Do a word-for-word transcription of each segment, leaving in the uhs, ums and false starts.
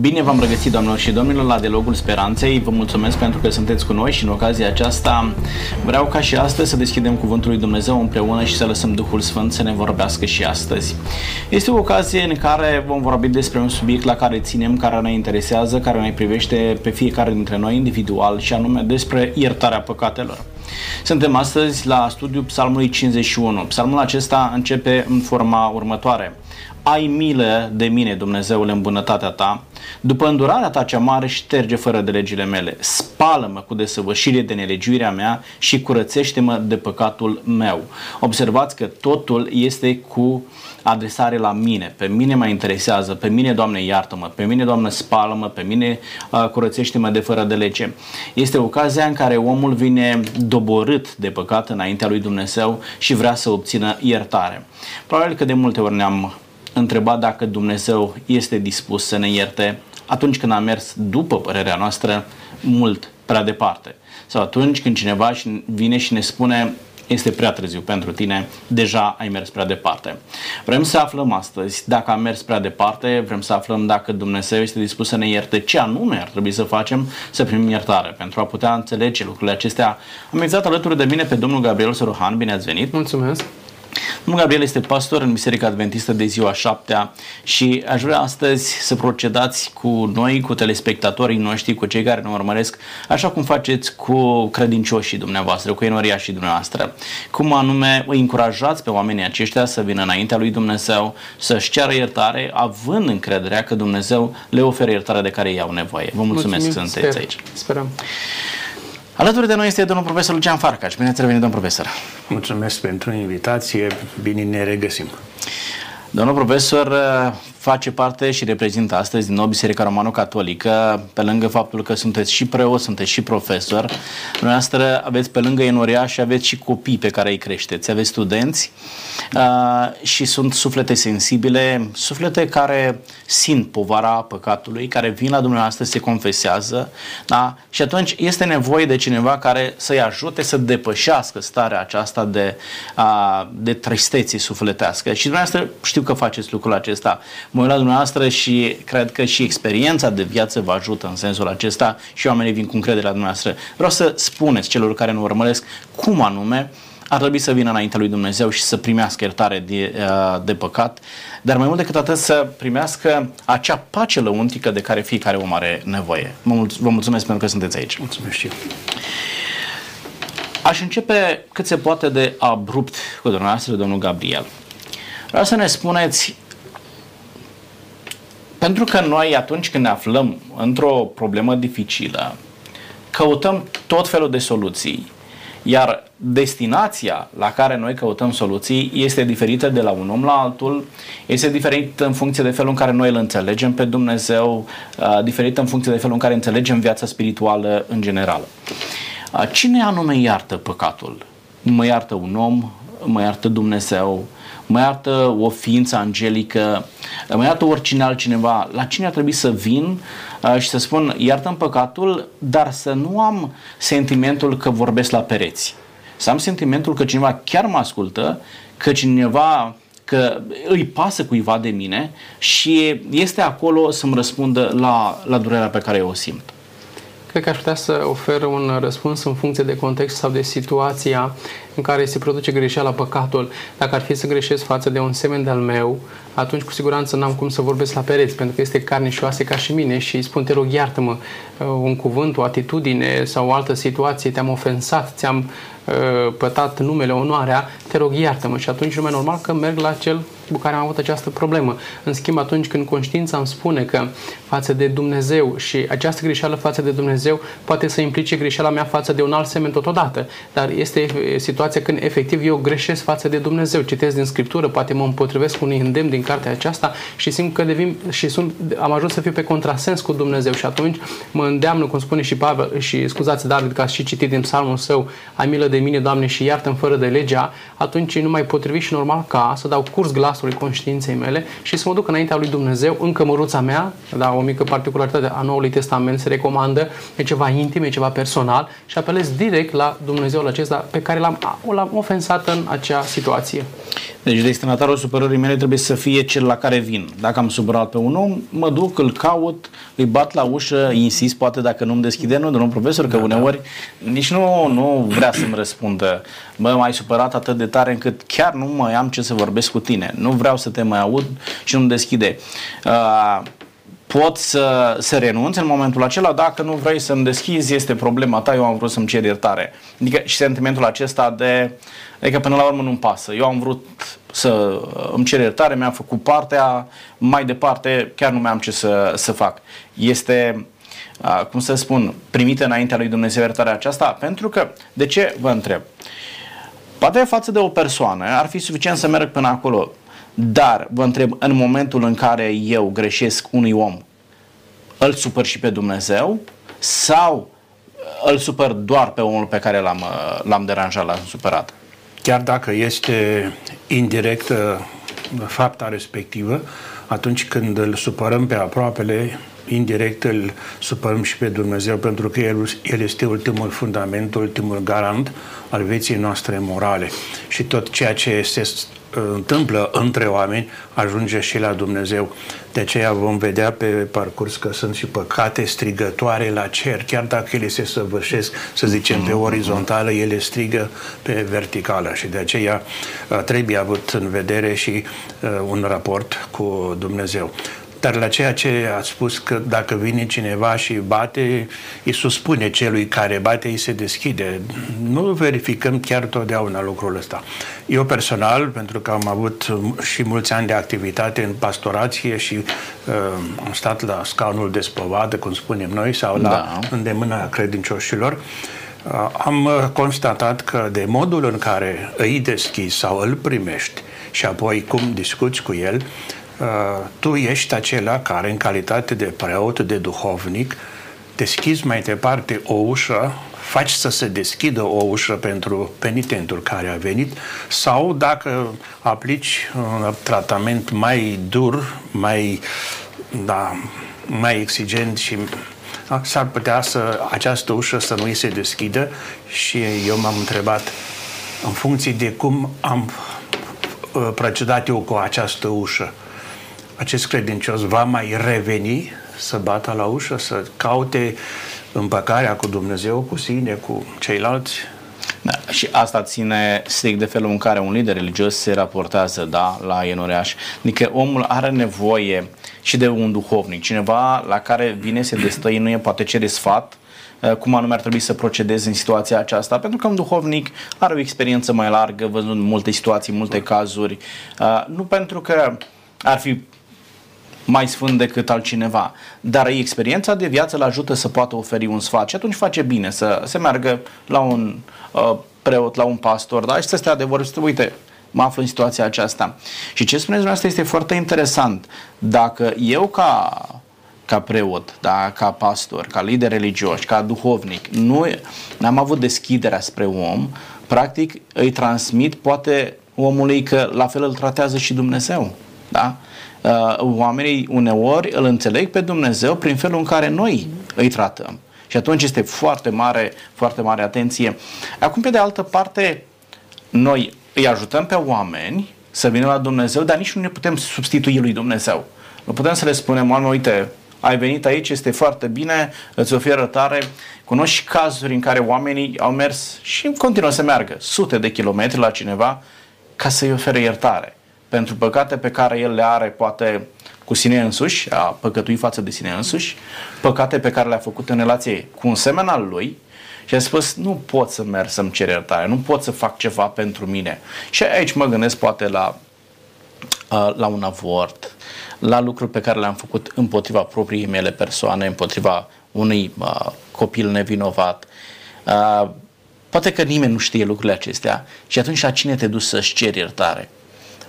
Bine v-am regăsit, doamnelor și domnilor, la Dialogul Speranței. Vă mulțumesc pentru că sunteți cu noi și în ocazia aceasta vreau ca și astăzi să deschidem Cuvântul lui Dumnezeu împreună și să lăsăm Duhul Sfânt să ne vorbească și astăzi. Este o ocazie în care vom vorbi despre un subiect la care ținem, care ne interesează, care ne privește pe fiecare dintre noi individual, și anume despre iertarea păcatelor. Suntem astăzi la studiul Psalmului cincizeci și unu. Psalmul acesta începe în forma următoare: Ai milă de mine, Dumnezeule, în bunătatea ta, după îndurarea ta cea mare șterge fără de legile mele, spală-mă cu desăvârșire de nelegiuirea mea și curățește-mă de păcatul meu. Observați că totul este cu adresare la mine. Pe mine mă interesează, pe mine, Doamne, iartă-mă, pe mine, Doamne, spală-mă, pe mine uh, curățește-mă de fără de lege. Este ocazia în care omul vine doborât de păcat înaintea lui Dumnezeu și vrea să obțină iertare. Probabil că de multe ori ne-am întrebat dacă Dumnezeu este dispus să ne ierte atunci când a mers, după părerea noastră, mult prea departe. Sau atunci când cineva vine și ne spune: este prea târziu pentru tine, deja ai mers prea departe. Vrem să aflăm astăzi dacă am mers prea departe, vrem să aflăm dacă Dumnezeu este dispus să ne ierte, ce anume ar trebui să facem să primim iertare. Pentru a putea înțelege lucrurile acestea, am invitat alături de mine pe domnul Gabriel Sorohan. Bine ați venit! Mulțumesc! Domnul Gabriel este pastor în Biserica Adventistă de ziua șaptea și aș vrea astăzi să procedați cu noi, cu telespectatorii noștri, cu cei care ne urmăresc, așa cum faceți cu credincioșii dumneavoastră, cu enoriașii dumneavoastră. Cum anume îi încurajați pe oamenii aceștia să vină înaintea lui Dumnezeu, să-și ceară iertare, având încrederea că Dumnezeu le oferă iertarea de care ei au nevoie. Vă mulțumesc. Mulțumim, că sunteți sper, aici. Sperăm. Alături de noi este domnul profesor Lucian Farcaci. Bine ați revenit, domnul profesor! Mulțumesc pentru invitație, bine ne regăsim! Domnul profesor face parte și reprezintă astăzi din nou Biserica Romano-Catolică. Pe lângă faptul că sunteți și preot, sunteți și profesor, dumneavoastră aveți pe lângă enoriași și aveți și copii pe care îi creșteți, aveți studenți și sunt suflete sensibile, suflete care simt povara păcatului, care vin la dumneavoastră, se confesează, da? Și atunci este nevoie de cineva care să-i ajute să depășească starea aceasta de, de tristețe sufletească. Și dumneavoastră știu că faceți lucrul acesta. Mă uit la dumneavoastră și cred că și experiența de viață vă ajută în sensul acesta și oamenii vin cu încredere la dumneavoastră. Vreau să spuneți celor care ne urmăresc cum anume ar trebui să vină înaintea lui Dumnezeu și să primească iertare de, de păcat, dar mai mult decât atât să primească acea pace lăuntică de care fiecare om are nevoie. Vă mulțumesc pentru că sunteți aici. Mulțumesc și eu. Aș începe cât se poate de abrupt cu dumneavoastră, domnul Gabriel. Vreau să ne spuneți, pentru că noi atunci când ne aflăm într-o problemă dificilă, căutăm tot felul de soluții, iar destinația la care noi căutăm soluții este diferită de la un om la altul, este diferită în funcție de felul în care noi îl înțelegem pe Dumnezeu, diferită în funcție de felul în care înțelegem viața spirituală în general. Cine anume iartă păcatul? Mă iartă un om? Mă iartă Dumnezeu? Mă iartă o ființă angelică? Mă iartă oricine altcineva? La cine ar trebui să vin și să spun: iartă-mi păcatul, dar să nu am sentimentul că vorbesc la pereți, să am sentimentul că cineva chiar mă ascultă, că cineva, că îi pasă cuiva de mine și este acolo să-mi răspundă la, la durerea pe care eu o simt? Cred că aș putea să ofer un răspuns în funcție de context sau de situația în care se produce greșeala, păcatul. Dacă ar fi să greșesc față de un semen de-al meu, atunci cu siguranță n-am cum să vorbesc la pereți, pentru că este carneșoasă ca și mine și îi spun: te rog, iartă-mă. Un cuvânt, o atitudine sau o altă situație, te-am ofensat, ți-am uh, pătat numele, onoarea, te rog, iartă-mă. Și atunci nu mai normal că merg la cel cu care am avut această problemă. În schimb, atunci când conștiința îmi spune că față de Dumnezeu, și această greșeală față de Dumnezeu poate să implice greșeala mea față de un alt semen totodată, dar este situația când efectiv eu greșesc față de Dumnezeu, citesc din Scriptură, poate mă împotrivesc unui îndemn din cartea aceasta și simt că devin, și sunt, am ajuns să fiu pe contrasens cu Dumnezeu și atunci mă îndeamnă, cum spune și Pavel, și scuzați David că a și citit din psalmul său: ai milă de de mine, Doamne, și iartă-mi fără de legea, atunci e numai potrivit și normal ca să dau curs glasului conștiinței mele și să mă duc înaintea lui Dumnezeu în cămăruța mea. Da, o mică particularitate a Noului Testament, se recomandă, e ceva intim, e ceva personal și apelez direct la Dumnezeul acesta pe care l-am, l-am ofensat în acea situație. Deci destinatarul supărării mele trebuie să fie cel la care vin. Dacă am supărat pe un om, mă duc, îl caut, îi bat la ușă, insist, poate dacă nu-mi deschide, nu, domnul profesor, că da, uneori da. nici nu, nu vrea să-mi răspundă. Mă, m-ai supărat atât de tare încât chiar nu mai am ce să vorbesc cu tine. Nu vreau să te mai aud și nu-mi deschide. Uh, Pot să, să renunț în momentul acela. Dacă nu vrei să-mi deschizi, este problema ta, eu am vrut să-mi cer iertare. Adică și sentimentul acesta de, adică până la urmă nu-mi pasă. Eu am vrut să îmi cer iertare, mi-am făcut partea, mai departe chiar nu mai am ce să, să fac. Este, cum să spun, primită înaintea lui Dumnezeu iertarea aceasta, pentru că, de ce vă întreb? Poate față de o persoană ar fi suficient să merg până acolo. Dar, vă întreb, în momentul în care eu greșesc unui om, îl supăr și pe Dumnezeu sau îl supăr doar pe omul pe care l-am, l-am deranjat, l-am supărat? Chiar dacă este indirect fapta respectivă, atunci când îl supărăm pe aproapele, indirect îl supărăm și pe Dumnezeu, pentru că El, El este ultimul fundament, ultimul garant al vieții noastre morale. Și tot ceea ce se întâmplă între oameni ajunge și la Dumnezeu. De aceea vom vedea pe parcurs că sunt și păcate strigătoare la cer, chiar dacă ele se săvârșesc, să zicem, pe orizontală, ele strigă pe verticală și de aceea trebuie avut în vedere și un raport cu Dumnezeu. Dar la ceea ce ați spus, că dacă vine cineva și bate, Iisus spune celui care bate, îi se deschide. Nu verificăm chiar totdeauna lucrul ăsta. Eu personal, pentru că am avut și mulți ani de activitate în pastorație și uh, am stat la scaunul de spovadă, cum spunem noi, sau la da. îndemâna credincioșilor, uh, am constatat că de modul în care îi deschizi sau îl primești și apoi cum discuți cu el, tu ești acela care, în calitate de preot, de duhovnic, deschizi mai departe o ușă, faci să se deschidă o ușă pentru penitentul care a venit, sau dacă aplici un tratament mai dur, mai, da, mai exigent și da, s-ar putea să această ușă să nu îi se deschidă. Și eu m-am întrebat, în funcție de cum am procedat eu cu această ușă, acest credincios va mai reveni să bată la ușă, să caute împăcarea cu Dumnezeu, cu sine, cu ceilalți? Da, și asta ține strict de felul în care un lider religios se raportează, da, la el în oraș. Adică omul are nevoie și de un duhovnic, cineva la care vine, se destăinuie, poate cere sfat, cum anume ar trebui să procedezi în situația aceasta, pentru că un duhovnic are o experiență mai largă, văzând multe situații, multe cazuri, nu pentru că ar fi mai sfânt decât altcineva, dar experiența de viață îl ajută să poată oferi un sfat și atunci face bine să se meargă la un uh, preot, la un pastor, da? Și să stea de vorbă, uite, mă aflu în situația aceasta. Și ce spuneți dumneavoastră este foarte interesant. Dacă eu ca, ca preot, da? Ca pastor, ca lider religios, ca duhovnic, nu am avut deschiderea spre om, practic îi transmit poate omului că la fel îl tratează și Dumnezeu. Da? Oamenii uneori îl înțeleg pe Dumnezeu prin felul în care noi îi tratăm. Și atunci este foarte mare, foarte mare atenție. Acum, pe de altă parte, noi îi ajutăm pe oameni să vină la Dumnezeu, dar nici nu ne putem substitui lui Dumnezeu. Nu putem să le spunem, oameni, uite, ai venit aici, este foarte bine, îți oferă tare. Cunoști cazuri în care oamenii au mers și continuă să meargă sute de kilometri la cineva ca să-i ofere iertare pentru păcate pe care el le are poate cu sine însuși, a păcătui față de sine însuși, păcate pe care le-a făcut în relație cu un semen al lui și a spus, nu pot să merg să-mi cer iertare, nu pot să fac ceva pentru mine. Și aici mă gândesc poate la, la un avort, la lucruri pe care le-am făcut împotriva propriei mele persoane, împotriva unui copil nevinovat. Poate că nimeni nu știe lucrurile acestea și atunci la cine te duci să-și ceri iertare?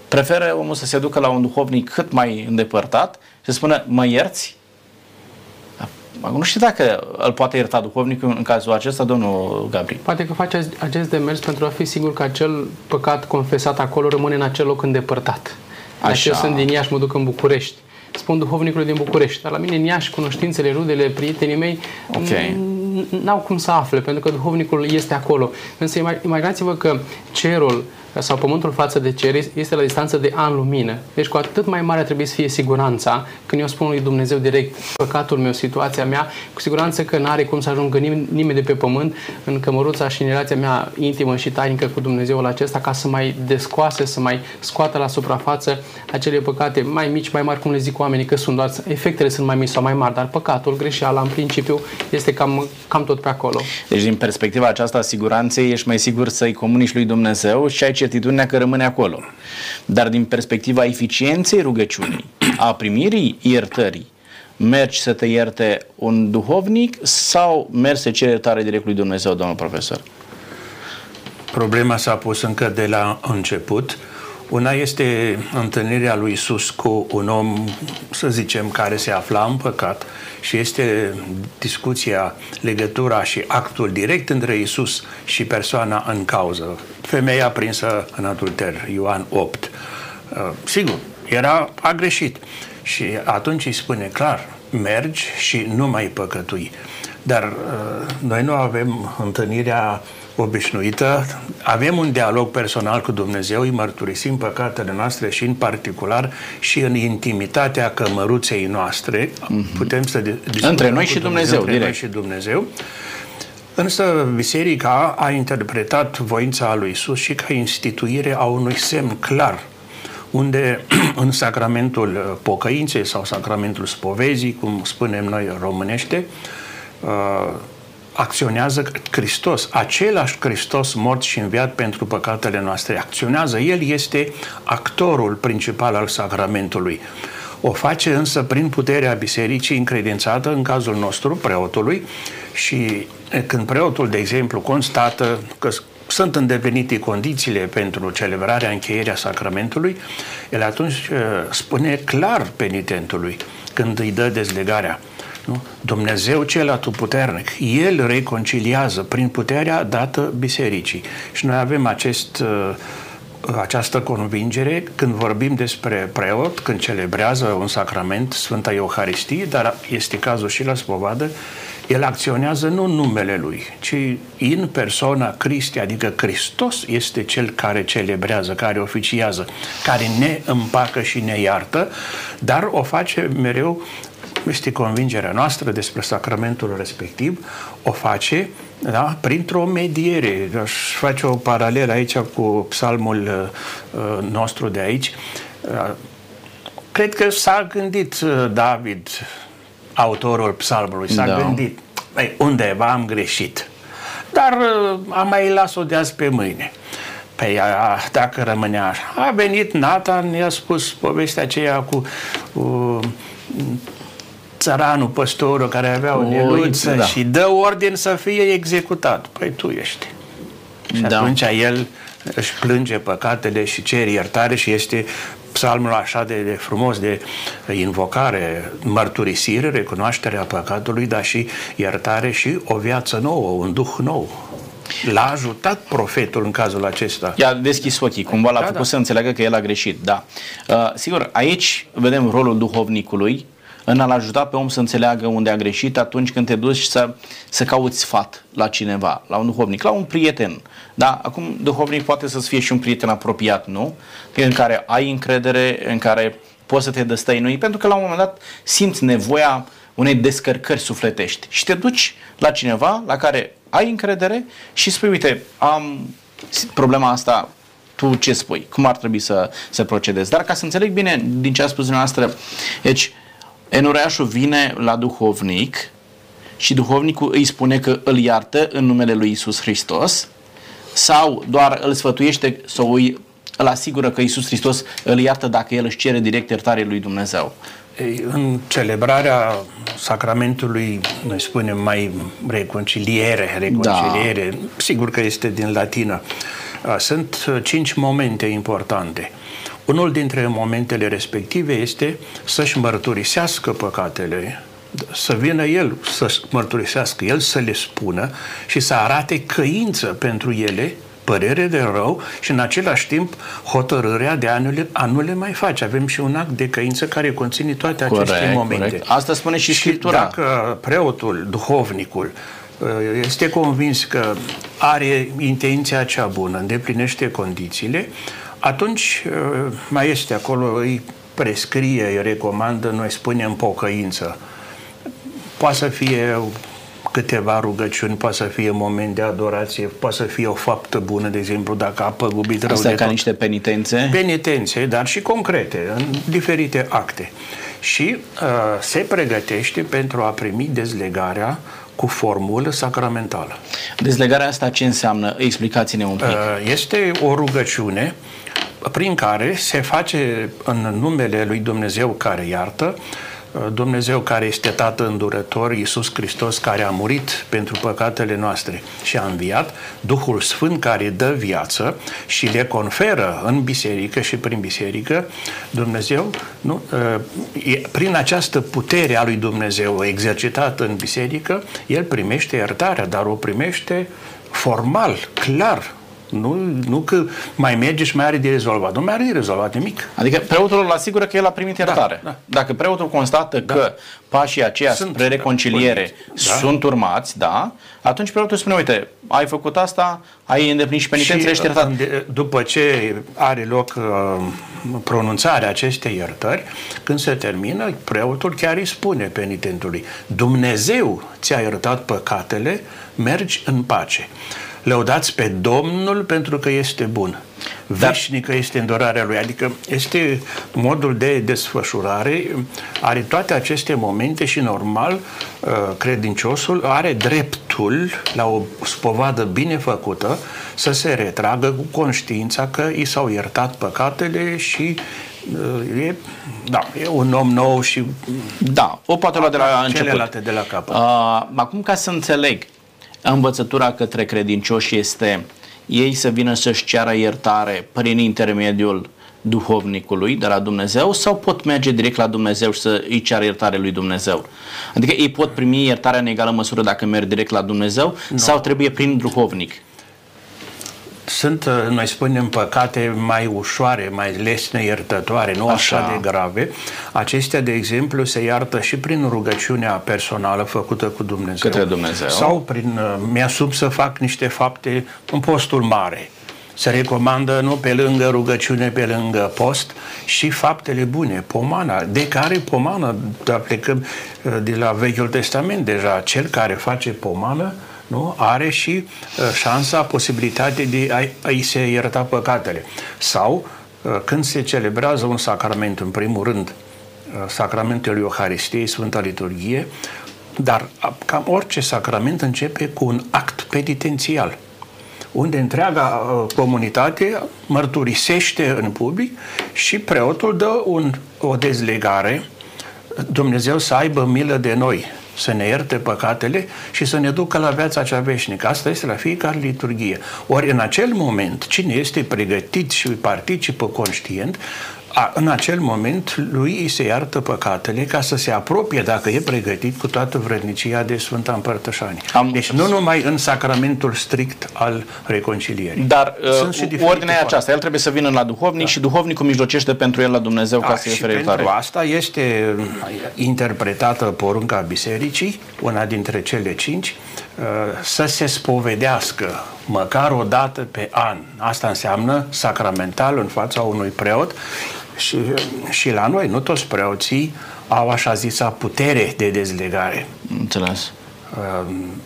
Preferă omul să se ducă la un duhovnic cât mai îndepărtat și să spună, mă ierți? Nu știu dacă îl poate ierta duhovnicul în cazul acesta, domnul Gabriel. Poate că face acest demers pentru a fi sigur că acel păcat confesat acolo rămâne în acel loc îndepărtat. Așa. Eu sunt din Iași, mă duc în București. Spun duhovnicului din București, dar la mine în Iași, cunoștințele, rudele, prietenii mei n-au cum să afle, pentru că duhovnicul este acolo. Însă imaginați-vă că cerul sau pământul față de cer este la distanță de an lumină. Deci cu atât mai mare trebuie să fie siguranța când eu spun lui Dumnezeu direct păcatul meu, situația mea, cu siguranță că n-are cum să ajungă nimeni, nimeni de pe pământ în cămăruța și în relația mea intimă și tainică cu Dumnezeul acesta ca să mai descoase, să mai scoată la suprafață acele păcate mai mici, mai mari, cum le zic oamenii, că sunt doar, efectele sunt mai mici sau mai mari, dar păcatul, greșeala, în principiu, este cam, cam tot pe acolo. Deci din perspectiva aceasta a siguranței, ești mai sigur să-i comunici lui Dumnezeu și ai certitudinea că rămâne acolo. Dar din perspectiva eficienței rugăciunii, a primirii iertării, mergi să te ierte un duhovnic sau mergi să ceri iertare direct lui Dumnezeu, domnul profesor? Problema s-a pus încă de la început. Una este întâlnirea lui Isus cu un om, să zicem, care se afla în păcat și este discuția, legătura și actul direct între Isus și persoana în cauză. Femeia prinsă în adulter, Ioan opt. Sigur, era, a greșit și atunci îi spune clar, mergi și nu mai păcătui. Dar noi nu avem întâlnirea obișnuită, avem un dialog personal cu Dumnezeu, îi mărturisim păcatele noastre și în particular și în intimitatea cămăruței noastre, mm-hmm. putem să discutăm între noi și Dumnezeu, Dumnezeu, direct. Noi și Dumnezeu. Însă Biserica a interpretat voința lui Isus și ca instituire a unui semn clar, unde în sacramentul pocăinței sau sacramentul spovezii, cum spunem noi românește, acționează Hristos, același Hristos mort și înviat pentru păcatele noastre. Acționează, El este actorul principal al sacramentului. O face însă prin puterea bisericii încredințată, în cazul nostru, preotului, și când preotul, de exemplu, constată că sunt îndeplinite condițiile pentru celebrarea, încheierea sacramentului, el atunci spune clar penitentului când îi dă dezlegarea. Nu? Dumnezeu cel atotputernic, El reconciliază prin puterea dată bisericii. Și noi avem acest, această convingere când vorbim despre preot, când celebrează un sacrament, Sfânta Euharistie, dar este cazul și la spovadă, el acționează nu în numele Lui, ci în persona Christi, adică Hristos este Cel care celebrează, care oficiază, care ne împacă și ne iartă, dar o face mereu. Este convingerea noastră despre sacramentul respectiv, o face, da, printr-o mediere. Aș face o paralelă aici cu psalmul uh, nostru de aici. Uh, cred că s-a gândit uh, David, autorul psalmului, s-a da. gândit, ei, undeva am greșit, dar uh, am mai las-o de azi pe mâine. Păi, a, dacă rămânea așa. A venit Nathan, i-a spus povestea aceea cu uh, țăranul, păstorul care avea o neluță da. și dă ordin să fie executat. Păi tu ești. Și da. atunci el își plânge păcatele și cere iertare și este psalmul așa de, de frumos de invocare, mărturisire, recunoașterea păcatului, dar și iertare și o viață nouă, un duh nou. L-a ajutat profetul în cazul acesta. I-a deschis ochii, cumva l-a da, făcut da. să înțeleagă că el a greșit. Da. Uh, sigur, aici vedem rolul duhovnicului în a-l ajuta pe om să înțeleagă unde a greșit atunci când te duci să, să cauți sfat la cineva, la un duhovnic, la un prieten. Da? Acum, duhovnic poate să-ți fie și un prieten apropiat, nu? În care ai încredere, în care poți să te destăinui, pentru că la un moment dat simți nevoia unei descărcări sufletești și te duci la cineva la care ai încredere și spui, uite, am problema asta, tu ce spui? Cum ar trebui să, să procedezi? Dar ca să înțeleg bine din ce a spus dumneavoastră, deci enoriașul vine la duhovnic și duhovnicul îi spune că îl iartă în numele lui Isus Hristos sau doar îl sfătuiește sau îi, îl asigură că Isus Hristos îl iartă dacă el își cere direct iertare lui Dumnezeu? În celebrarea sacramentului, noi spunem mai reconciliere, reconciliere, da. sigur că este din latină, sunt cinci momente importante. Unul dintre momentele respective este să-și mărturisească păcatele, să vină el să mărturisească el, să le spună și să arate căință pentru ele, părere de rău și în același timp hotărârea de a nu le, a nu le mai face. Avem și un act de căință care conține toate aceste corect, momente. Corect. Asta spune și Scriptura. Dacă preotul, duhovnicul, este convins că are intenția cea bună, îndeplinește condițiile, atunci mai este acolo, îi prescrie, îi recomandă, noi spunem pocăință. Poate să fie câteva rugăciuni, poate să fie moment de adorație, poate să fie o faptă bună, de exemplu, dacă a păgubit rău de tot. Asta ca niște penitențe? Penitențe, dar și concrete, în diferite acte. Și uh, se pregătește pentru a primi dezlegarea cu formulă sacramentală. Dezlegarea asta ce înseamnă? Explicați-ne un pic. Uh, este o rugăciune prin care se face în numele lui Dumnezeu care iartă, Dumnezeu care este Tatăl îndurător, Iisus Hristos care a murit pentru păcatele noastre și a înviat, Duhul Sfânt care dă viață și le conferă în biserică și prin biserică Dumnezeu, nu? Prin această putere a lui Dumnezeu exercitată în biserică, el primește iertarea, dar o primește formal, clar. Nu, nu că mai merge și mai are de rezolvat. Nu mai are de rezolvat nimic. Adică preotul îl asigură că el a primit iertare. Da, da. Dacă preotul constată da. Că pașii aceia sunt, spre reconciliere da. Sunt urmați, da, atunci preotul spune, uite, ai făcut asta, ai îndeplinit și penitențele și iertat. După ce are loc uh, pronunțarea acestei iertări, când se termină, preotul chiar îi spune penitentului: Dumnezeu ți-a iertat păcatele, mergi în pace. Lăudați pe Domnul pentru că este bun. Veșnică este îndurarea lui. Adică este modul de desfășurare, are toate aceste momente și normal credinciosul are dreptul la o spovadă bine făcută să se retragă cu conștiința că i s-au iertat păcatele și e, da, e un om nou și da, o poate lua de la început. De la capăt. Uh, acum ca să înțeleg, învățătura către credincioși este ei să vină să-și ceară iertare prin intermediul duhovnicului de la Dumnezeu sau pot merge direct la Dumnezeu și să îi ceară iertare lui Dumnezeu? Adică ei pot primi iertarea în egală măsură dacă merg direct la Dumnezeu no. sau trebuie prin duhovnic? Sunt, noi spunem, păcate mai ușoare, mai lesne iertătoare, nu așa, așa de grave. Acestea, de exemplu, se iartă și prin rugăciunea personală făcută cu Dumnezeu. Către Dumnezeu. Sau prin, mi-asum să fac niște fapte în postul mare. Se recomandă, nu, pe lângă rugăciune, pe lângă post și faptele bune, pomana, de care pomana, dar plecăm de la Vechiul Testament deja, cel care face pomană, nu? Are și uh, șansa, posibilitatea de a-i se ierta păcatele. Sau, uh, când se celebrează un sacrament, în primul rând, uh, sacramentul Euharistiei, Sfânta Liturghie, dar uh, cam orice sacrament începe cu un act penitențial, unde întreaga uh, comunitate mărturisește în public și preotul dă un, o dezlegare, Dumnezeu să aibă milă de noi, să ne ierte păcatele și să ne ducă la viața cea veșnică. Asta este la fiecare liturghie. Ori în acel moment, cine este pregătit și participă conștient, a, în acel moment lui îi se iartă păcatele ca să se apropie, dacă e pregătit, cu toată vrednicia de Sfânta Împărtășani. Am deci nu numai în sacramentul strict al reconcilierii. Dar uh, ordinea e aceasta. El trebuie să vină la duhovnic da. Și duhovnicul mijlocește pentru el la Dumnezeu da, ca să-i ofere iertare. Pentru asta este interpretată porunca bisericii, una dintre cele cinci, uh, să se spovedească măcar o dată pe an. Asta înseamnă sacramental în fața unui preot. Și, și la noi, nu toți preoții au așa zisa putere de dezlegare. Înțeles.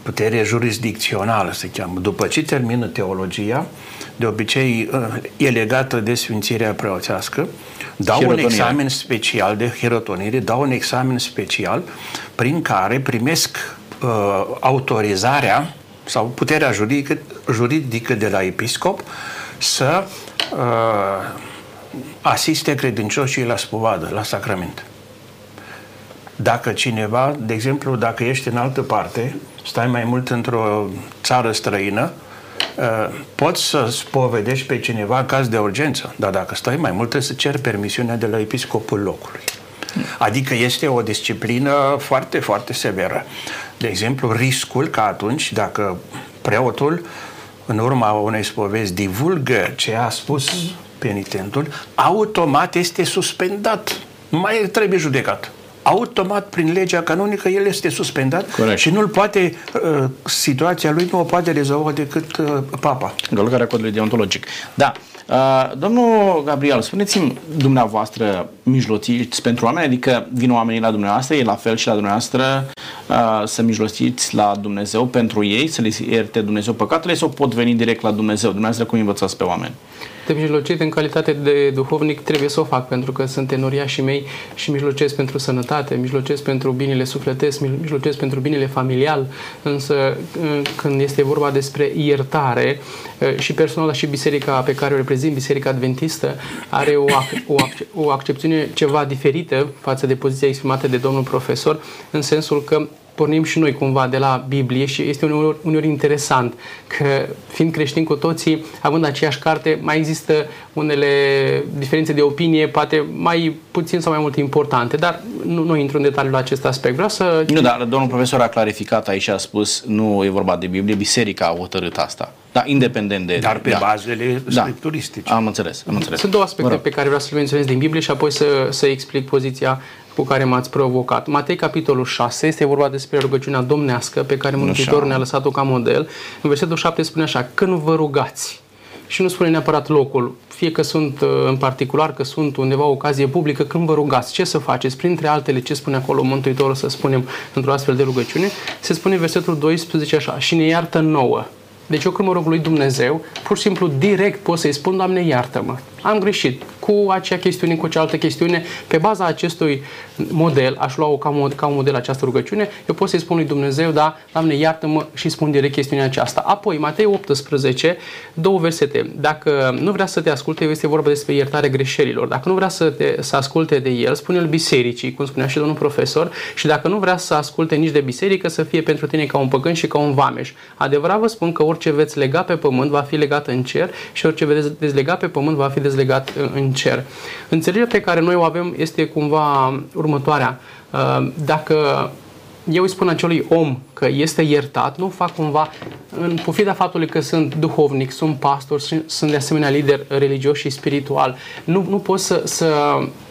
Putere jurisdicțională se cheamă. După ce termină teologia, de obicei e legată de sfințirea preoțească, dau un examen special de hirotonire, dau un examen special prin care primesc uh, autorizarea sau puterea juridică, juridică de la episcop să uh, asiste credincioșii la spovadă, la sacrament. Dacă cineva, de exemplu, dacă ești în altă parte, stai mai mult într-o țară străină, poți să spovedești pe cineva în caz de urgență, dar dacă stai mai mult, trebuie să ceri permisiunea de la episcopul locului. Adică este o disciplină foarte, foarte severă. De exemplu, riscul că atunci, dacă preotul, în urma unei spovezi, divulgă ce a spus penitentul, automat este suspendat. Nu mai trebuie judecat. Automat, prin legea canonică, el este suspendat. Corect. Și nu-l poate, situația lui nu o poate rezolva decât papa. Încălcarea codului deontologic. Da. Domnul Gabriel, spuneți-mi, dumneavoastră mijlociți pentru oameni, adică vin oamenii la dumneavoastră, e la fel și la dumneavoastră, să mijlociți la Dumnezeu pentru ei, să le ierte Dumnezeu păcatele, sau pot veni direct la Dumnezeu? Dumneavoastră cum învățați pe oameni? De mijlocit, în calitate de duhovnic, trebuie să o fac, pentru că sunt enoriașii mei și mijlocesc pentru sănătate, mijlocesc pentru binele sufletesc, mijlocesc pentru binele familial, însă când este vorba despre iertare, și personal, dar și biserica pe care o reprezint, Biserica Adventistă, are o, o, o accepțiune ceva diferită față de poziția exprimată de domnul profesor, în sensul că pornim și noi cumva de la Biblie și este uneori, uneori interesant că, fiind creștini cu toții, având aceeași carte, mai există unele diferențe de opinie, poate mai puțin sau mai mult importante, dar nu, nu intru în detaliu la acest aspect. Vreau să... Nu, dar domnul profesor a clarificat aici și a spus, nu e vorba de Biblie, biserica a hotărât asta. Da, independent de... Dar pe da. bazele da. scripturistice. Am înțeles, am înțeles. Sunt două aspecte pe care vreau să le menționez din Biblie și apoi să, să explic poziția cu care m-ați provocat. Matei, capitolul șase, este vorba despre rugăciunea domnească pe care Mântuitorul ne-a lăsat-o ca model. În versetul șapte spune așa: când vă rugați, și nu spune neapărat locul, fie că sunt în particular, că sunt undeva o ocazie publică, când vă rugați, ce să faceți? Printre altele, ce spune acolo Mântuitorul, să spunem, într-o astfel de rugăciune, se spune în versetul doisprezece așa: și ne iartă nouă. Deci eu, când mă rog lui Dumnezeu, pur și simplu direct pot să-i spun: Doamne, iartă-mă, am greșit cu acea chestiune, cu cealaltă chestiune. Pe baza acestui model, aș lua-o ca un mod, model această rugăciune, eu pot să-i spun lui Dumnezeu: da, Doamne, iartă-mă, și spun direct chestiunea aceasta. Apoi, Matei optsprezece, două versete. Dacă nu vrea să te asculte, este vorba despre iertare greșelilor. Dacă nu vrea să te să asculte de el, spune-l bisericii, cum spunea și domnul profesor, și dacă nu vrea să asculte nici de biserică, să fie pentru tine ca un păgân și ca un vameș. Adevărat vă spun că orice veți lega pe pământ va fi legat în cer și orice veți dezlega pe pământ va fi dezlegat în cer. Înțelegerea pe care noi o avem este cumva următoarea. Dacă eu îi spun acelui om că este iertat, nu fac cumva, în pofida faptului că sunt duhovnic, sunt pastor, sunt de asemenea lider religios și spiritual, nu, nu pot să, să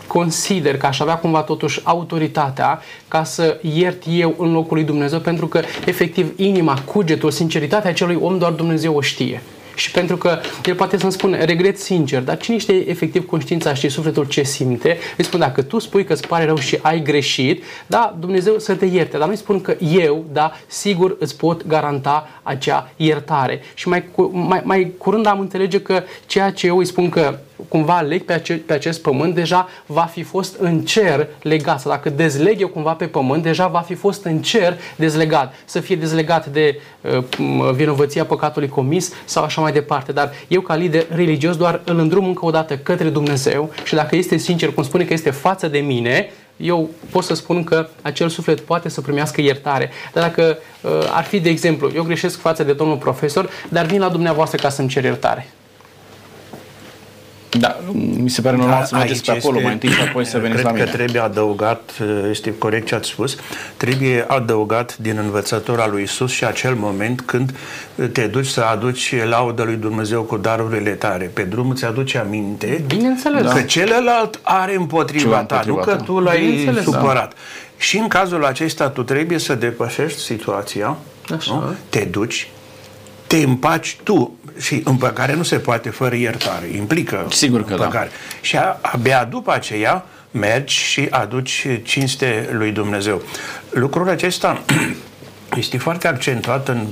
consider că aș avea cumva totuși autoritatea ca să iert eu în locul lui Dumnezeu, pentru că efectiv inima, cugetul, sinceritatea acelui om doar Dumnezeu o știe. Și pentru că el poate să-mi spune: regret sincer, dar cine știe efectiv conștiința și sufletul ce simte? Îi spun: dacă tu spui că îți pare rău și ai greșit, da, Dumnezeu să te ierte. Dar nu îi spun că eu, da, sigur îți pot garanta acea iertare. Și mai, mai, mai curând am înțelege că ceea ce eu îi spun că cumva leg pe, ace pe acest pământ, deja va fi fost în cer legat. Sau dacă dezleg eu cumva pe pământ, deja va fi fost în cer dezlegat. Să fie dezlegat de uh, vinovăția păcatului comis sau așa mai departe. Dar eu, ca lider religios, doar îl îndrum încă o dată către Dumnezeu și dacă este sincer, cum spune că este față de mine, eu pot să spun că acel suflet poate să primească iertare. Dar dacă uh, ar fi, de exemplu, eu greșesc față de domnul profesor, dar vin la dumneavoastră ca să-mi cer iertare. Da, mi se pare normal să mergeți pe acolo mai întâi și apoi să veniți la mine. Cred că trebuie adăugat, este corect ce ați spus, trebuie adăugat din învățătura lui Isus și acel moment când te duci să aduci laudă lui Dumnezeu cu darurile tare. Pe drum îți aduce aminte că celălalt are împotriva ta, nu că tu l-ai supărat. Și în cazul acesta tu trebuie să depășești situația, te duci, te împaci tu. Și împăcarea nu se poate fără iertare, implică sigur că împăcare. Da. Și abia după aceea mergi și aduci cinste lui Dumnezeu. Lucrul acesta este foarte accentuat în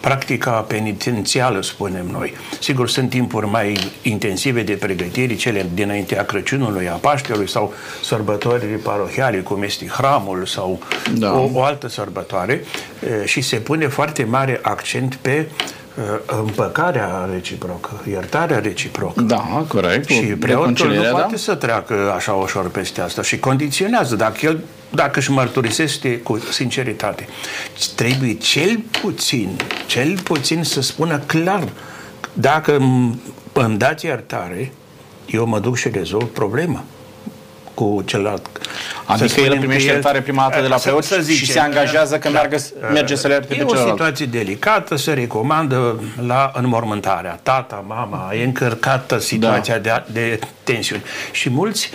practica penitențială, spunem noi. Sigur, sunt timpuri mai intensive de pregătiri, cele dinaintea Crăciunului, a Paștelui sau sărbători parohiale, cum este hramul sau da. o, o altă sărbătoare, și se pune foarte mare accent pe împăcarea reciprocă, iertarea reciprocă. Da, corect. Și preotul nu poate da? să treacă așa ușor peste asta și condiționează. Dacă el, dacă își mărturisește cu sinceritate, trebuie cel puțin, cel puțin să spună clar: dacă îmi dați iertare, eu mă duc și rezolv problema. cu celălalt. Adică el primește iertare prima dată de la preot și se angajează că meargă, merge să le ierte pe celălalt. E o situație delicată, se recomandă la înmormântarea. Tata, mama, e încărcată situația de, de tensiuni. Și mulți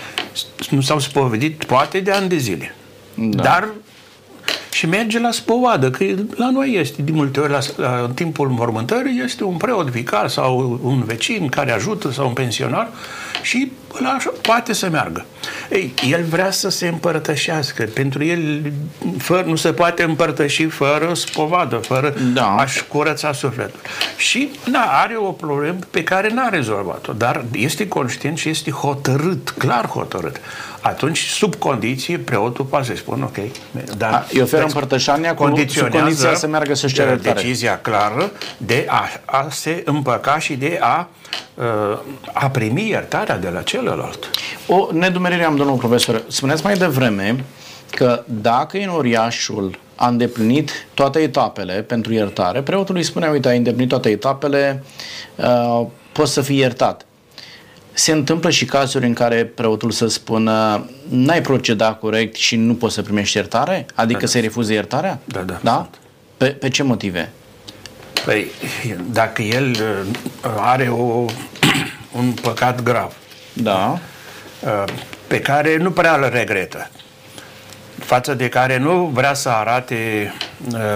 nu s-au spovedit poate de ani de zile. Da. Dar și merge la spovedă, că la noi este, de multe ori, la, la, în timpul mormântării, este un preot vicar sau un vecin care ajută sau un pensionar și la, poate să meargă. Ei, el vrea să se împărtășească. Pentru el fără, nu se poate împărtăși fără spovedă, fără da. a-și curăța sufletul. Și da, are o problemă pe care n-a rezolvat-o, dar este conștient și este hotărât, clar hotărât. Atunci, sub condiție, preotul poate să-i spună, ok, dar a, îi oferă împărtășania cu condiția să meargă să-și ceară decizia clară de a, a se împăca și de a a primi iertarea de la celălalt. O nedumerire am, domnul profesor. Spuneați mai devreme că dacă inoriașul a îndeplinit toate etapele pentru iertare, preotul îi spunea, uite, ai îndeplinit toate etapele, uh, poți să fii iertat. Se întâmplă și cazuri în care preotul să spună n-ai procedat corect și nu poți să primești iertare? Adică da, să-i refuze iertarea? Da, da. Da? Pe, pe ce motive? Păi, dacă el are o, un păcat grav, da, pe care nu prea îl regretă, față de care nu vrea să arate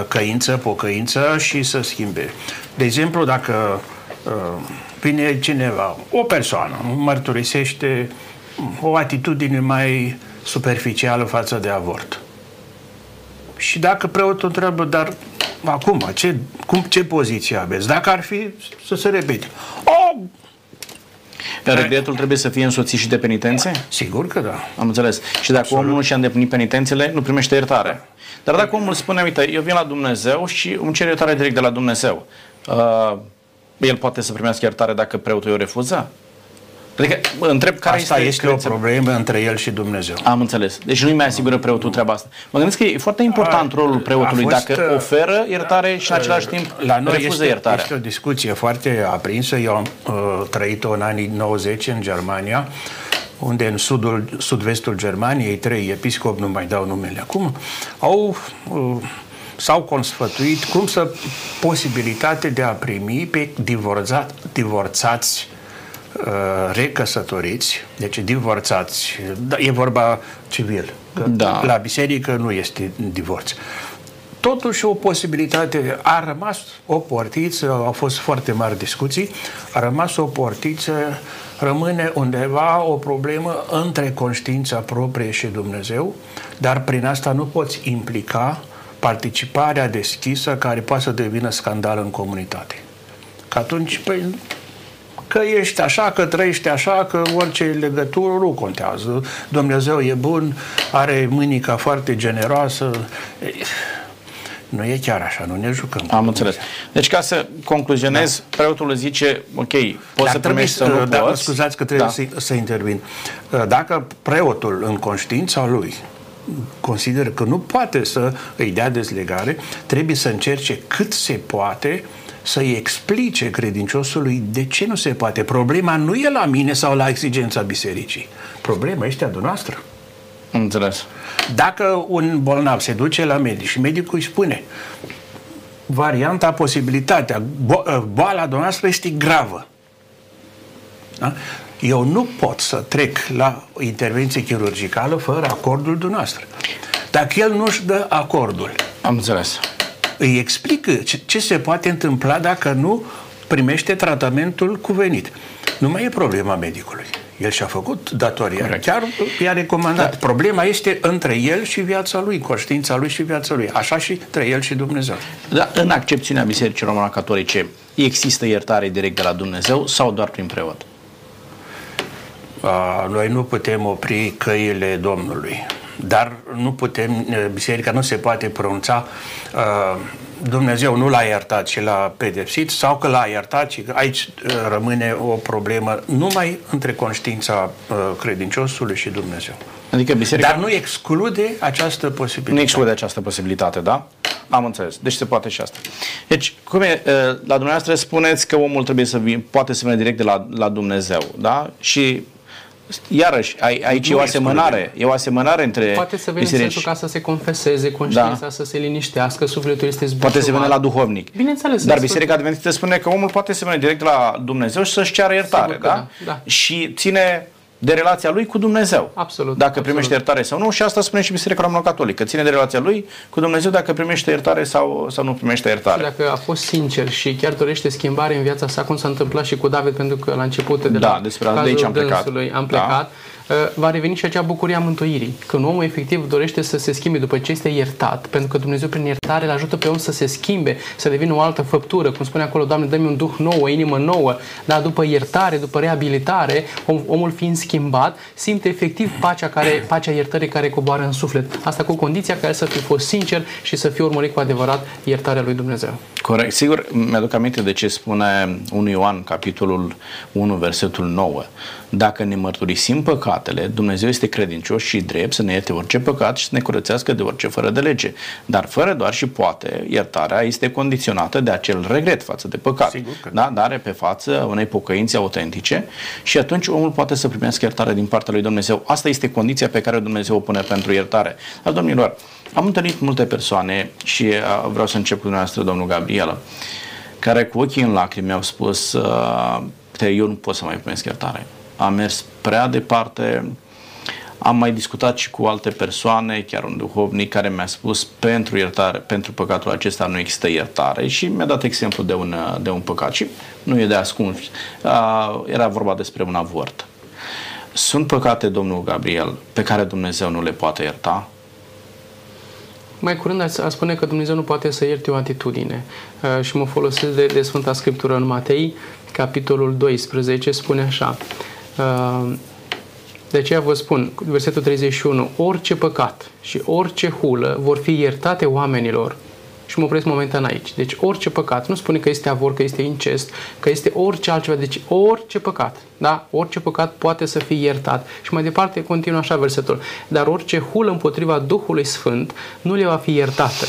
căință, pocăință și să schimbe. De exemplu, dacă vine cineva, o persoană, mărturisește o atitudine mai superficială față de avort. Și dacă preotul întreabă, dar acum, ce, cum, ce poziție aveți? Dacă ar fi să se repete. Oh! Dar regretul trebuie să fie însoțit și de penitențe? Sigur că da. Am înțeles. Și dacă Absolut. omul nu și-a îndeplinit penitențele, nu primește iertare. Dar dacă omul spune, uite, eu vin la Dumnezeu și îmi cer iertare direct de la Dumnezeu, uh, el poate să primească iertare dacă preotul o refuză? Adică, întreb care asta este, este o problemă între el și Dumnezeu. Am înțeles. Deci nu-i mai asigură preotul treaba asta. Mă gândesc că e foarte important a, rolul preotului fost, dacă oferă iertare și în același timp la noi refuză este, iertare. Este o discuție foarte aprinsă. Eu am uh, trăit-o în anii nouăzeci în Germania, unde în sudul, sud-vestul Germaniei trei episcopi, nu mai dau numele acum, au... Uh, s-au consfătuit cum să posibilitate de a primi pe divorțat, divorțați recăsătoriți, deci divorțați, e vorba civil, că da. la biserică nu este divorț. Totuși o posibilitate, a rămas o portiță, au fost foarte mari discuții, a rămas o portiță, rămâne undeva o problemă între conștiința proprie și Dumnezeu, dar prin asta nu poți implica participarea deschisă care poate să devină scandal în comunitate. Că atunci, păi, că ești așa, că trăiești așa, că orice legătură nu contează. Dumnezeu e bun, are mânica foarte generoasă. Nu e chiar așa, nu ne jucăm. Am înțeles. Deci, ca să concluzionez, da. preotul zice, ok, poți să primești să nu da, scuzați că trebuie da. să, să intervin. Dacă preotul, în conștiința lui, consideră că nu poate să îi dea dezlegare, trebuie să încerce cât se poate să-i explice credinciosului de ce nu se poate. Problema nu e la mine sau la exigența bisericii. Problema este a dumneavoastră. Înțeles. Dacă un bolnav se duce la medic și medicul îi spune varianta, posibilitatea, bo- boala dumneavoastră este gravă. Da? Eu nu pot să trec la intervenție chirurgicală fără acordul dumneavoastră. Dacă el nu-și dă acordul. Am înțeles. Îi explică ce se poate întâmpla dacă nu primește tratamentul cuvenit. Nu mai e problema medicului. El și-a făcut datoria. Corect. Chiar i-a recomandat. Da. Problema este între el și viața lui, conștiința lui și viața lui. Așa și între el și Dumnezeu. Da, în accepțiunea Bisericii Romano-Catolice există iertare direct de la Dumnezeu sau doar prin preot? A, noi nu putem opri căile Domnului. Dar nu putem, biserica nu se poate pronunța uh, Dumnezeu nu l-a iertat și l-a pedepsit sau că l-a iertat și aici uh, rămâne o problemă numai între conștiința uh, credinciosului și Dumnezeu. Adică biserica... Dar nu exclude această posibilitate. Nu exclude această posibilitate, da? Am înțeles. Deci se poate și asta. Deci, cum e, la dumneavoastră spuneți că omul trebuie să vin, poate să vină direct de la, la Dumnezeu, da? Și Iarăși, aici nu e o asemănare. E o asemănare între poate să vină sensul ca să se confeseze, conștiința, da, să se liniștească, sufletul este zbușumat. Poate să vină la duhovnic. Bineînțeles. Dar Biserica Adventistă spune că omul poate să vină direct la Dumnezeu și să-și ceară iertare. Da? Da. Da. Și ține de relația lui cu Dumnezeu. Absolut. Dacă absolut. primește iertare sau nu. Și asta spune și Biserica Romano-Catolică. Ține de relația lui cu Dumnezeu dacă primește iertare sau, sau nu primește iertare. Și dacă a fost sincer și chiar dorește schimbare în viața sa, cum s-a întâmplat și cu David, pentru că la început de la da, cazul de am plecat. am plecat, da. va reveni și acea bucurie a mântuirii. Când omul efectiv dorește să se schimbe după ce este iertat, pentru că Dumnezeu prin iertare îl ajută pe om să se schimbe, să devină o altă făptură. Cum spune acolo, Doamne, dă-mi un duh nou, o inimă nouă. Dar după iertare, după reabilitare, om, omul fiind schimbat, simte efectiv pacea, care, pacea iertării care coboară în suflet. Asta cu condiția care să fi fost sincer și să fie urmărit cu adevărat iertarea lui Dumnezeu. Corect. Sigur, mi-aduc aminte de ce spune întâi Ioan, capitolul unu, versetul nouă. Dacă ne mărturisim păcatele, Dumnezeu este credincios și drept să ne ierte orice păcat și să ne curățească de orice fără de lege. Dar fără doar și poate, iertarea este condiționată de acel regret față de păcat. Sigur că... da, dar are pe față unei pocăințe autentice și atunci omul poate să primească iertare din partea lui Dumnezeu. Asta este condiția pe care Dumnezeu o pune pentru iertare. Dar, domnilor, am întâlnit multe persoane și vreau să încep cu dumneavoastră, domnul Gabriel, care cu ochii în lacrimi mi-au spus că eu nu pot să mai primesc iertare. Am mers prea departe, am mai discutat și cu alte persoane, chiar un duhovnic care mi-a spus pentru iertare, pentru păcatul acesta nu există iertare și mi-a dat exemplu de un, de un păcat și nu e de ascuns. Era vorba despre un avort. Sunt păcate, domnul Gabriel, pe care Dumnezeu nu le poate ierta? Mai curând a spune că Dumnezeu nu poate să ierte o atitudine uh, și mă folosesc de, de Sfânta Scriptură în Matei, capitolul doisprezece, spune așa. Uh, de aceea vă spun, versetul treizeci și unu, orice păcat și orice hulă vor fi iertate oamenilor. Și mă opresc momentan aici. Deci orice păcat, nu spune că este avort, că este incest, că este orice altceva, deci orice păcat, da? Orice păcat poate să fie iertat. Și mai departe continuă așa versetul. Dar orice hulă împotriva Duhului Sfânt nu le va fi iertată.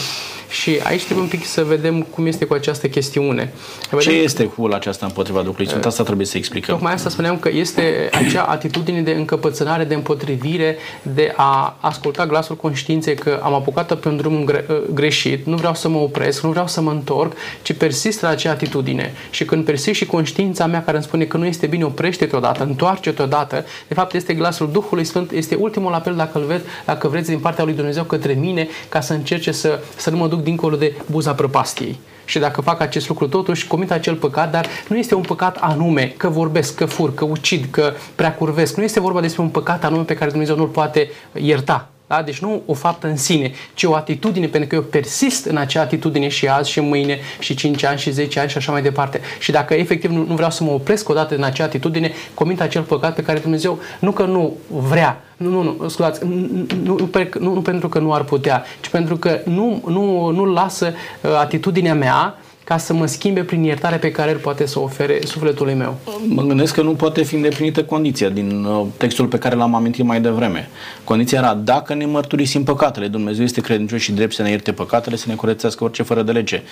Și aici trebuie un pic să vedem cum este cu această chestiune. Ce este hula aceasta împotriva Duhului Sfânt? Asta trebuie să explicăm. Tocmai asta spuneam că este acea atitudine de încăpățânare, de împotrivire, de a asculta glasul conștiinței că am apucat-o pe un drum gre greșit, nu vreau să mă opresc, nu vreau să mă întorc, ci persist la acea atitudine. Și când persist și conștiința mea care îmi spune că nu este bine, oprește-te odată, întoarce-te odată, de fapt este glasul Duhului Sfânt, este ultimul apel, dacă îl vezi, dacă vreți, din partea lui Dumnezeu către mine, ca să încerce să, să nu mă duc dincolo de buza prăpastiei. Și dacă fac acest lucru, totuși comit acel păcat, dar nu este un păcat anume, că vorbesc, că fur, că ucid, că prea curvesc. Nu este vorba despre un păcat anume pe care Dumnezeu nu-l poate ierta. Da? Deci nu o faptă în sine, ci o atitudine, pentru că eu persist în acea atitudine și azi și mâine și cinci ani și zece ani și așa mai departe. Și dacă efectiv nu, nu vreau să mă opresc odată în acea atitudine, comit acel păcat pe care Dumnezeu nu că nu vrea, nu, nu, nu, scuzați, nu, nu, nu, nu pentru că nu ar putea, ci pentru că nu, nu, nu lasă atitudinea mea ca să mă schimbe prin iertare pe care îl poate să ofere sufletului meu. Mă gândesc că nu poate fi îndeplinită condiția din textul pe care l-am amintit mai devreme. Condiția era, dacă ne mărturisim păcatele, Dumnezeu este credincios și drept să ne ierte păcatele, să ne curățească orice fără de lege.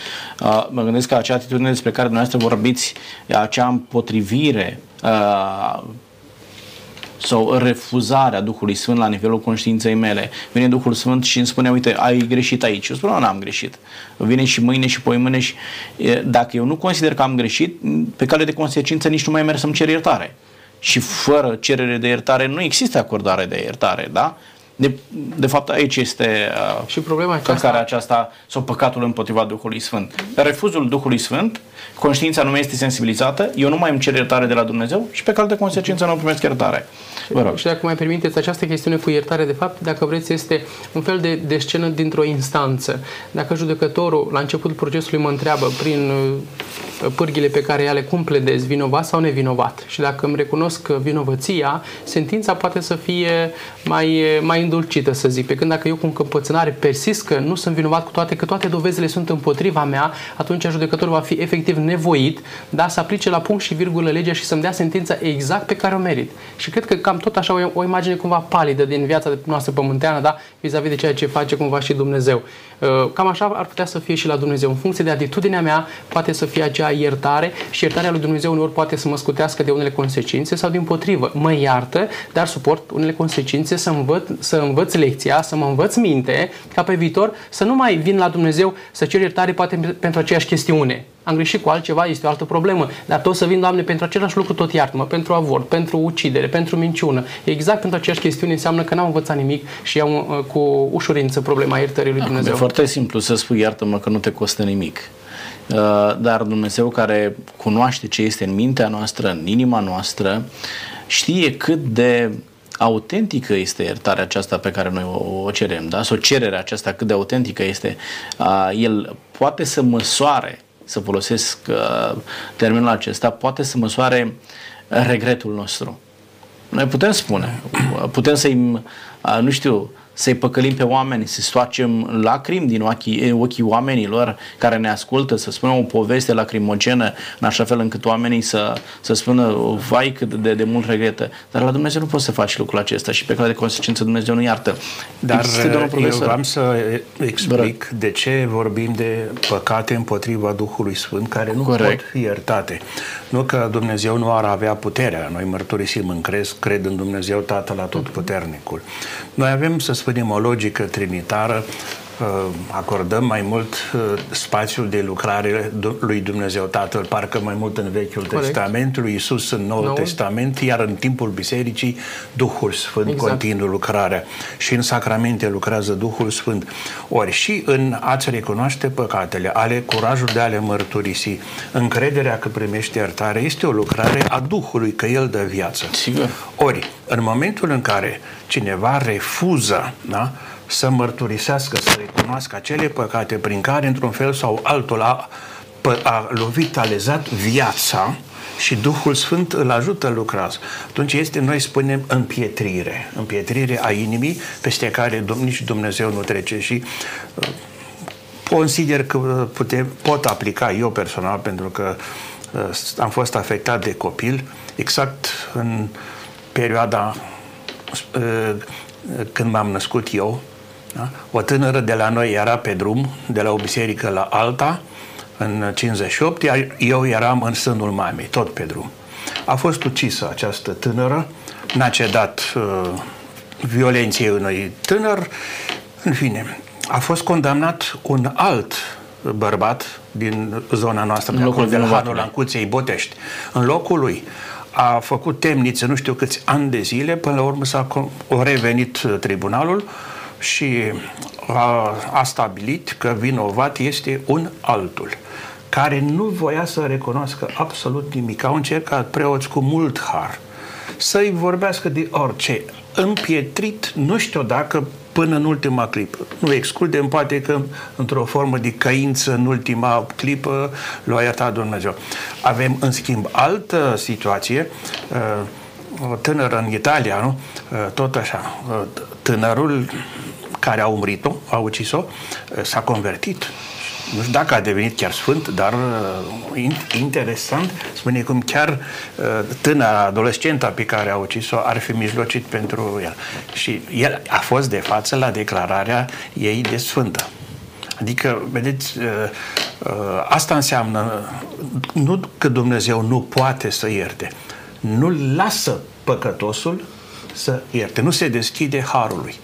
Mă gândesc că acea atitudine despre care dumneavoastră vorbiți, acea împotrivire sau refuzarea Duhului Sfânt la nivelul conștiinței mele. Vine Duhul Sfânt și îmi spune, uite, ai greșit aici. Eu spun, nu, n-am greșit. Vine și mâine și poimâine și dacă eu nu consider că am greșit, pe cale de consecință nici nu mai merg să-mi cer iertare. Și fără cerere de iertare nu există acordare de iertare, da? De, de fapt, aici este uh, și problema aceasta, aceasta sau păcatul împotriva Duhului Sfânt. Refuzul Duhului Sfânt, conștiința nu mai este sensibilizată, eu nu mai îmi cer iertare de la Dumnezeu și pe cale de consecință nu primesc iertare. Vă rog. Și dacă mai permiteți, această chestiune cu iertare, de fapt, dacă vreți, este un fel de, de scenă dintr-o instanță. Dacă judecătorul, la începutul procesului, mă întreabă prin uh, pârghile pe care ale cum pledez, vinovat sau nevinovat? Și dacă îmi recunosc vinovăția, sentința poate să fie mai, mai îndulcită, să zic, pe când dacă eu cu încăpățânare persist că nu sunt vinovat cu toate, că toate dovezile sunt împotriva mea, atunci judecătorul va fi efectiv respectiv nevoit, da, să aplice la punct și virgulă legea și să-mi dea sentința exact pe care o merit. Și cred că cam tot așa o, o imagine cumva palidă din viața noastră pământeană, da, vis-a-vis de ceea ce face cumva și Dumnezeu. Cam așa ar putea să fie și la Dumnezeu. În funcție de atitudinea mea poate să fie aceea iertare și iertarea lui Dumnezeu uneori poate să mă scutească de unele consecințe sau dimpotrivă. Mă iartă, dar suport unele consecințe, să învăț, să învăț lecția, să mă învăț minte, ca pe viitor să nu mai vin la Dumnezeu să cer iertare poate pentru aceeași chestiune. Am greșit cu altceva, este o altă problemă, dar tot să vin, Doamne, pentru același lucru, tot iartă-mă, pentru avort, pentru ucidere, pentru minciună. Exact pentru aceeași chestiune înseamnă că n-am învățat nimic și iau cu ușurință problema iertării lui Dumnezeu. Acum, e foarte simplu să spui iartă-mă că nu te costă nimic. Dar Dumnezeu, care cunoaște ce este în mintea noastră, în inima noastră, știe cât de autentică este iertarea aceasta pe care noi o cerem, da? Sau cererea aceasta cât de autentică este. El poate să măsoare, să folosesc termenul acesta, poate să măsoare regretul nostru. Noi putem spune, putem să-i, nu știu, să-i păcălim pe oameni, să stoacem lacrimi din ochii, ochii oamenilor care ne ascultă, să spunem o poveste lacrimogenă, în așa fel încât oamenii să, să spună, vai cât de, de mult regretă. Dar la Dumnezeu nu poți să faci lucrul acesta și pe care de consecință Dumnezeu nu iartă. Dar eu vreau să explic de ce vorbim de păcate împotriva Duhului Sfânt, care nu Corect. pot fi iertate. Nu că Dumnezeu nu ar avea puterea. Noi mărturisim în crez, cred în Dumnezeu Tatăl Atotputernicul. Noi avem, să spunem, o logică trinitară, acordăm mai mult spațiul de lucrare lui Dumnezeu Tatăl, parcă mai mult în Vechiul Corect. Testament, lui Isus în Noul Noul. Testament, iar în timpul Bisericii Duhul Sfânt exact. continuă lucrarea. Și în sacramente lucrează Duhul Sfânt. Ori și în a-ți recunoaște păcatele, ale curajul de a le mărturisi, încrederea că primește iertare, este o lucrare a Duhului, că El dă viață. Sigur. Ori, în momentul în care cineva refuză, da, să mărturisească, să recunoască acele păcate prin care, într-un fel sau altul, a, a lovit, a lezat viața, și Duhul Sfânt îl ajută lucrați. Atunci este, noi spunem, împietrire. Împietrire a inimii peste care nici Dumnezeu nu trece și consider că putem, pot aplica eu personal, pentru că am fost afectat de copil exact în perioada când m-am născut eu, da? O tânără de la noi era pe drum, de la o biserică la alta, în cincizeci și opt, iar eu eram în sânul mamei, tot pe drum. A fost ucisă această tânără, n-a cedat uh, violenței unui tânăr, în fine, a fost condamnat un alt bărbat din zona noastră, de acolo, de la Hanul Ancuței, Botești, în locul lui. A făcut temniță nu știu câți ani de zile, până la urmă s-a revenit tribunalul și a, a stabilit că vinovat este un altul, care nu voia să recunoască absolut nimic. Au încercat preoți cu mult har să-i vorbească de orice. Împietrit, nu știu dacă până în ultima clipă. Nu excludem, poate că într-o formă de căință în ultima clipă l-a iertat Dumnezeu. Avem, în schimb, altă situație, o tânără în Italia, nu? Tot așa, tânărul care a umbrit-o, a ucis-o, s-a convertit. Nu știu dacă a devenit chiar sfânt, dar interesant, spune cum chiar tânăra, adolescenta pe care a ucis-o ar fi mijlocit pentru el. Și el a fost de față la declararea ei de sfântă. Adică, vedeți, asta înseamnă nu că Dumnezeu nu poate să ierte, nu lasă păcătosul să ierte, nu se deschide harului.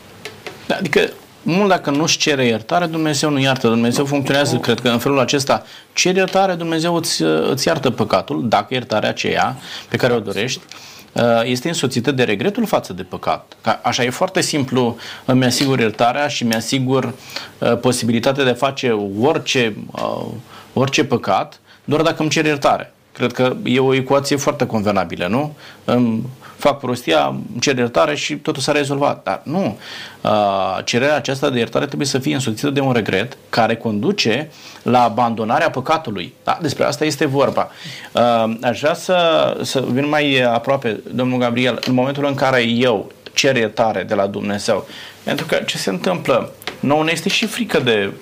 Adică mult dacă nu-și cere iertare, Dumnezeu nu iartă. Dumnezeu funcționează, cred că, în felul acesta. Ceri iertare, Dumnezeu îți, îți iartă păcatul, dacă iertarea aceea pe care o dorești este însoțită de regretul față de păcat. Așa e foarte simplu, îmi asigur iertarea și mi-asigur posibilitatea de a face orice, orice păcat, doar dacă îmi cer iertare. Cred că e o ecuație foarte convenabilă, nu? Îmi fac prostia, îmi cer iertare și totul s-a rezolvat. Dar nu. Cererea aceasta de iertare trebuie să fie însoțită de un regret care conduce la abandonarea păcatului. Da? Despre asta este vorba. Aș vrea să, să vin mai aproape, domnul Gabriel, în momentul în care eu cer iertare de la Dumnezeu. Pentru că ce se întâmplă? Nouă ne este și frică de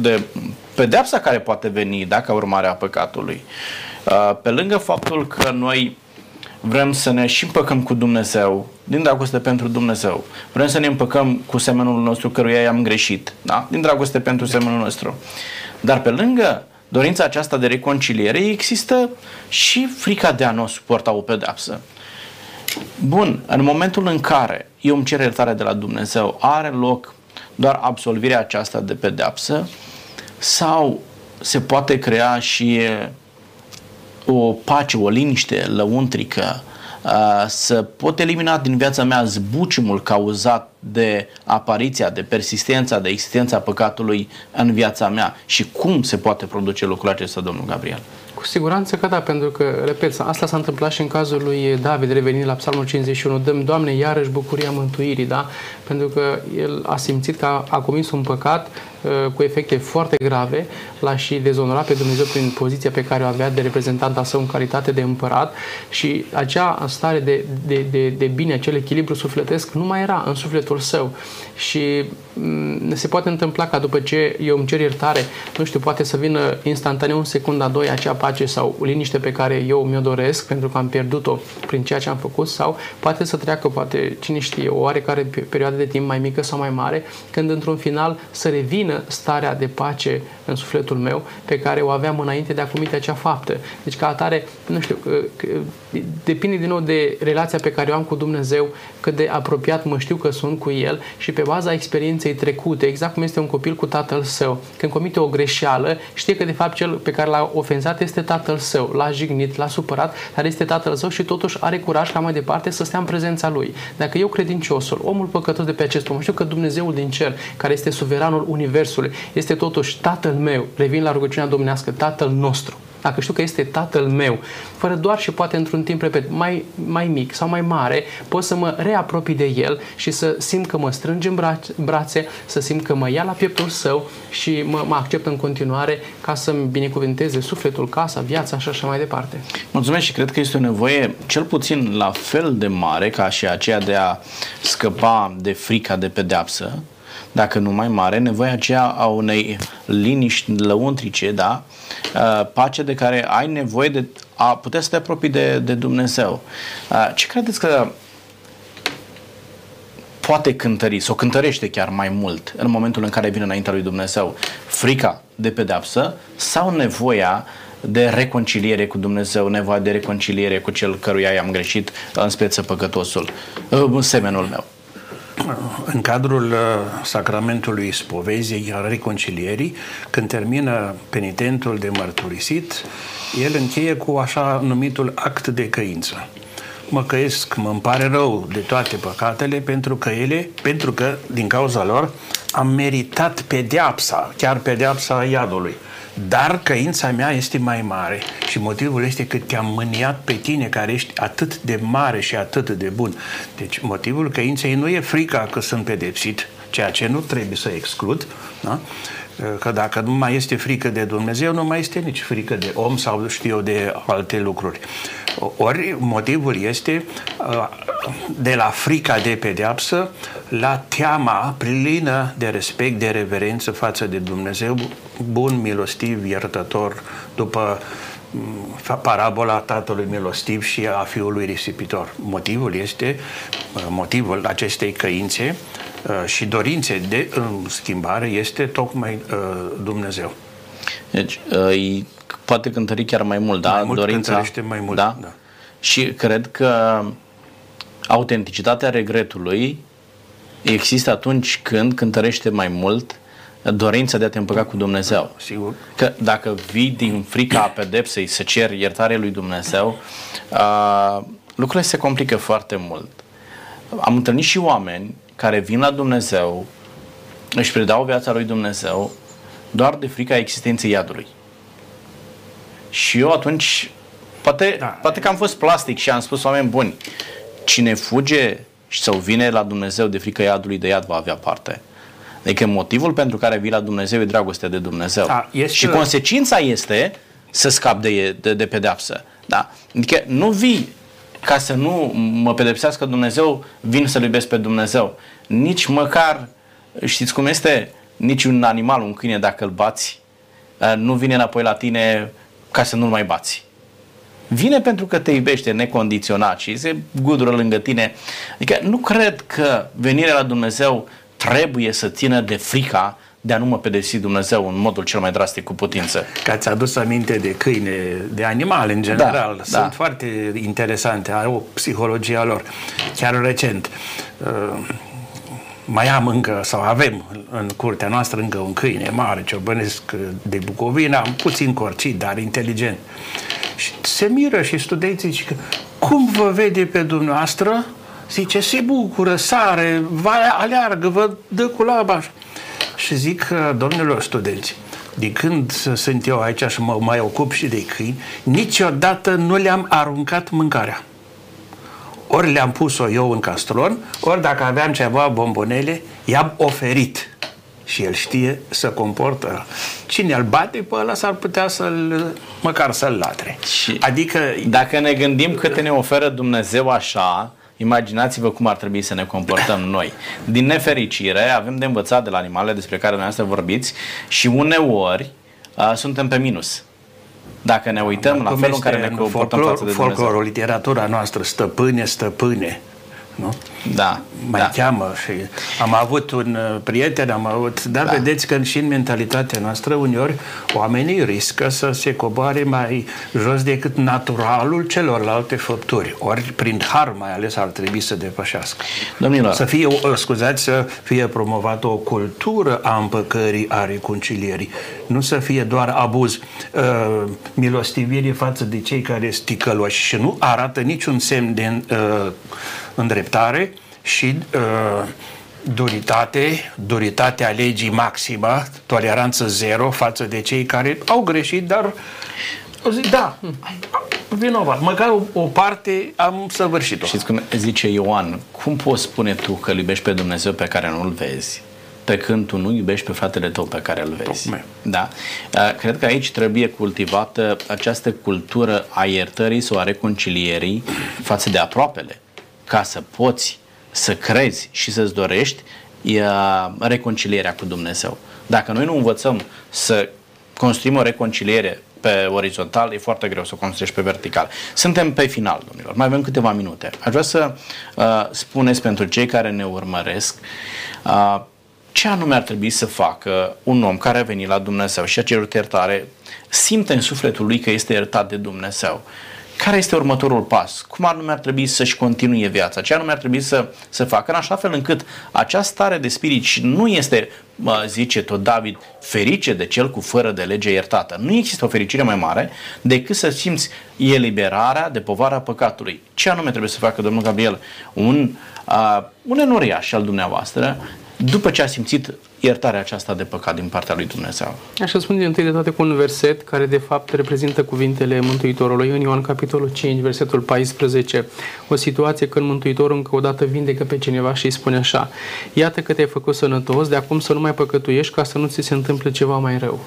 de pedeapsa care poate veni dacă urmarea păcatului. Pe lângă faptul că noi vrem să ne și împăcăm cu Dumnezeu, din dragoste pentru Dumnezeu, vrem să ne împăcăm cu semenul nostru căruia i-am greșit, da? Din dragoste pentru semenul nostru. Dar pe lângă dorința aceasta de reconciliere există și frica de a nu suporta o pedeapsă. Bun, în momentul în care eu îmi cer iertare de la Dumnezeu, are loc doar absolvirea aceasta de pedeapsă sau se poate crea și o pace, o liniște lăuntrică, să pot elimina din viața mea zbuciumul cauzat de apariția, de persistența, de existența păcatului în viața mea? Și cum se poate produce lucrul acesta, domnul Gabriel? Cu siguranță că da, pentru că, repet, asta s-a întâmplat și în cazul lui David, revenind la Psalmul cincizeci și unu, dăm, Doamne, iarăși bucuria mântuirii, da? Pentru că el a simțit că a, a comis un păcat cu efecte foarte grave, l-a și dezonorat pe Dumnezeu prin poziția pe care o avea de reprezentant al său în calitate de împărat și acea stare de, de, de, de bine, acel echilibru sufletesc nu mai era în sufletul său și se poate întâmpla ca după ce eu îmi cer iertare, nu știu, poate să vină instantaneu, în secunda, doi, acea pace sau liniște pe care eu mi-o doresc pentru că am pierdut-o prin ceea ce am făcut sau poate să treacă, poate, cine știe, o oarecare perioadă de timp mai mică sau mai mare, când într-un final să revină starea de pace în sufletul meu pe care o aveam înainte de a comite acea faptă. Deci ca atare, nu știu, depinde din nou de relația pe care o am cu Dumnezeu, cât de apropiat mă știu că sunt cu El și pe baza experienței trecute, exact cum este un copil cu tatăl său. Când comite o greșeală, știe că de fapt cel pe care l-a ofensat este tatăl său, l-a jignit, l-a supărat, dar este tatăl său și totuși are curaj ca mai departe să stea în prezența lui. Dacă eu, credinciosul, omul păcătos de pe acest pământ, știu că Dumnezeul din cer, care este suveranul universului, este totuși Tatăl meu, revin la rugăciunea domnească, Tatăl nostru. Dacă știu că este Tatăl meu, fără doar și poate într-un timp, repet, mai, mai mic sau mai mare, pot să mă reapropii de El și să simt că mă strânge în brațe, să simt că mă ia la pieptul Său și mă, mă acceptă în continuare ca să-mi binecuvânteze sufletul, casa, viața și așa mai departe. Mulțumesc și cred că este o nevoie cel puțin la fel de mare ca și aceea de a scăpa de frica de pedeapsă, dacă nu mai mare, nevoia aceea a unei liniști lăuntrice, da? Pace de care ai nevoie de a putea să te apropii de, de Dumnezeu. Ce credeți că poate cântări, sau cântărește chiar mai mult în momentul în care vine înaintea lui Dumnezeu? Frica de pedeapsă sau nevoia de reconciliere cu Dumnezeu, nevoia de reconciliere cu cel căruia i-am greșit, în speță păcătosul, în semenul meu? În cadrul sacramentului spovezei, al reconcilierii, când termină penitentul de mărturisit, el încheie cu așa numitul act de căință. Mă căiesc, mă îmi pare rău de toate păcatele pentru că ele, pentru că din cauza lor am meritat pedeapsa, chiar pedeapsa iadului. Dar căința mea este mai mare și motivul este că te-am mâniat pe tine care ești atât de mare și atât de bun. Deci motivul căinței nu e frica că sunt pedepsit, ceea ce nu trebuie să exclud, da? Că dacă nu mai este frică de Dumnezeu, nu mai este nici frică de om sau știu eu de alte lucruri. Ori motivul este de la frica de pedeapsă la teama plină de respect, de reverență față de Dumnezeu, bun, milostiv, iertător, după parabola Tatălui milostiv și a Fiului risipitor. Motivul este, motivul acestei căințe și dorințe de schimbare este tocmai Dumnezeu. Deci, poate cântări chiar mai mult, da? Mai mult, dorința, mai mult, da? Da. Și cred că autenticitatea regretului există atunci când cântărește mai mult dorința de a te împăca cu Dumnezeu. Sigur. Că dacă vii din frica a pedepsei să ceri iertare lui Dumnezeu, uh, lucrurile se complică foarte mult. Am întâlnit și oameni care vin la Dumnezeu, își predau viața lui Dumnezeu doar de frica existenței iadului. Și eu atunci, poate, da. poate că am fost plastic și am spus oameni buni, cine fuge sau vine la Dumnezeu de frica iadului, de iad va avea parte. Adică motivul pentru care vii la Dumnezeu e dragostea de Dumnezeu. Da, este... Și consecința este să scap de, de, de pedeapsă. Da? Adică nu vii ca să nu mă pedepsească Dumnezeu, vin să-L iubesc pe Dumnezeu. Nici măcar, știți cum este, niciun animal, un câine, dacă îl bați, nu vine înapoi la tine ca să nu-l mai bați. Vine pentru că te iubește necondiționat și se gudură lângă tine. Adică nu cred că venirea la Dumnezeu trebuie să țină de frica de a nu mă pedepsi Dumnezeu în modul cel mai drastic cu putință. Că ați adus aminte de câine, de animale în general. Da, Sunt da. foarte interesante, au psihologia lor. Chiar recent, mai am încă, sau avem în curtea noastră încă un câine mare, ciobănesc de Bucovina, puțin corcit, dar inteligent. Și se miră și studenții și că cum vă vede pe dumneavoastră, zice, se bucură, sare, va, aleargă, vă dă cu laba. Și zic, domnilor studenți, de când sunt eu aici și mă mai ocup și de câini, niciodată nu le-am aruncat mâncarea. Ori le-am pus-o eu în castron, ori dacă aveam ceva bombonele, i-am oferit. Și el știe să comportă. Cine îl bate, pe ăla s-ar putea să-l, măcar să-l latre. Și adică, dacă ne gândim câte ne oferă Dumnezeu așa, imaginați-vă cum ar trebui să ne comportăm noi. Din nefericire, avem de învățat de la animalele despre care dumneavoastră vorbiți și uneori uh, suntem pe minus. Dacă ne uităm Acum la felul în care ne comportăm folclor, față de Dumnezeu. Folclorul, literatura noastră, stăpâne, stăpâne. Nu? Da. Mai da. cheamă și am avut un prieten, am avut, dar da. vedeți că și în mentalitatea noastră uneori oamenii riscă să se coboare mai jos decât naturalul celorlalte făpturi. Ori prin har mai ales ar trebui să depășească. Domnilor, să fie, scuzați, să fie promovată o cultură a împăcării, a reconcilierii. Nu să fie doar abuz, uh, milostivirii față de cei care sunt ticăloși și nu arată niciun semn de uh, îndreptare și uh, duritate, duritatea legii maximă, toleranță zero față de cei care au greșit, dar zic, da, vinovat, măcar o, o parte am săvârșit-o. Știți cum zice Ioan, cum poți spune tu că îl iubești pe Dumnezeu pe care nu-l vezi, pe când tu nu iubești pe fratele tău pe care îl vezi? Da? Cred că aici trebuie cultivată această cultură a iertării sau a reconcilierii față de aproapele, ca să poți să crezi și să-ți dorești reconcilierea cu Dumnezeu. Dacă noi nu învățăm să construim o reconciliere pe orizontal, e foarte greu să o construiești pe vertical. Suntem pe final, domnilor. Mai avem câteva minute. Aș vrea să uh, spuneți pentru cei care ne urmăresc uh, ce anume ar trebui să facă un om care a venit la Dumnezeu și a cerut iertare, simte în sufletul lui că este iertat de Dumnezeu. Care este următorul pas? Cum anume ar trebui să-și continue viața? Ce anume ar trebui să, să facă? În așa fel încât această stare de spirit și nu este, zice tot David, ferice de cel cu fără de lege iertată. Nu există o fericire mai mare decât să simți eliberarea de povara păcatului. Ce anume trebuie să facă, domnul Gabriel, un, uh, un enoriaș al dumneavoastră după ce a simțit iertarea aceasta de păcat din partea lui Dumnezeu? Aș răspunde întâi de toate cu un verset care de fapt reprezintă cuvintele Mântuitorului în Ioan capitolul cinci, versetul paisprezece. O situație când Mântuitorul încă o dată vindecă pe cineva și îi spune așa: iată că te-ai făcut sănătos, de acum să nu mai păcătuiești ca să nu ți se întâmple ceva mai rău.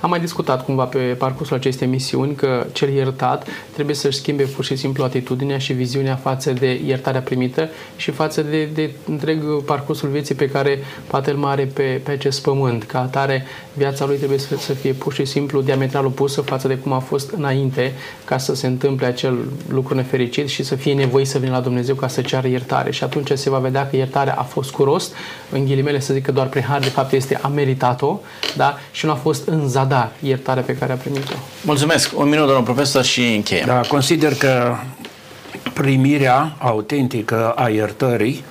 Am mai discutat cumva pe parcursul acestei emisiuni că cel iertat trebuie să-și schimbe pur și simplu atitudinea și viziunea față de iertarea primită și față de, de întreg parcursul vieții pe care poate îl mai are pe, pe acest pământ. Ca atare, viața lui trebuie să, să fie pur și simplu diametral opusă față de cum a fost înainte, ca să se întâmple acel lucru nefericit și să fie nevoit să vină la Dumnezeu ca să ceară iertare. Și atunci se va vedea că iertarea a fost cu rost, în ghilimele să zic că doar prin har, de fapt este a meritat-o, da? Și nu a fost în zadar. Da, iertarea pe care a primit-o. Mulțumesc. Un minut, domnul profesor, și încheiem. Da, consider că primirea autentică a iertării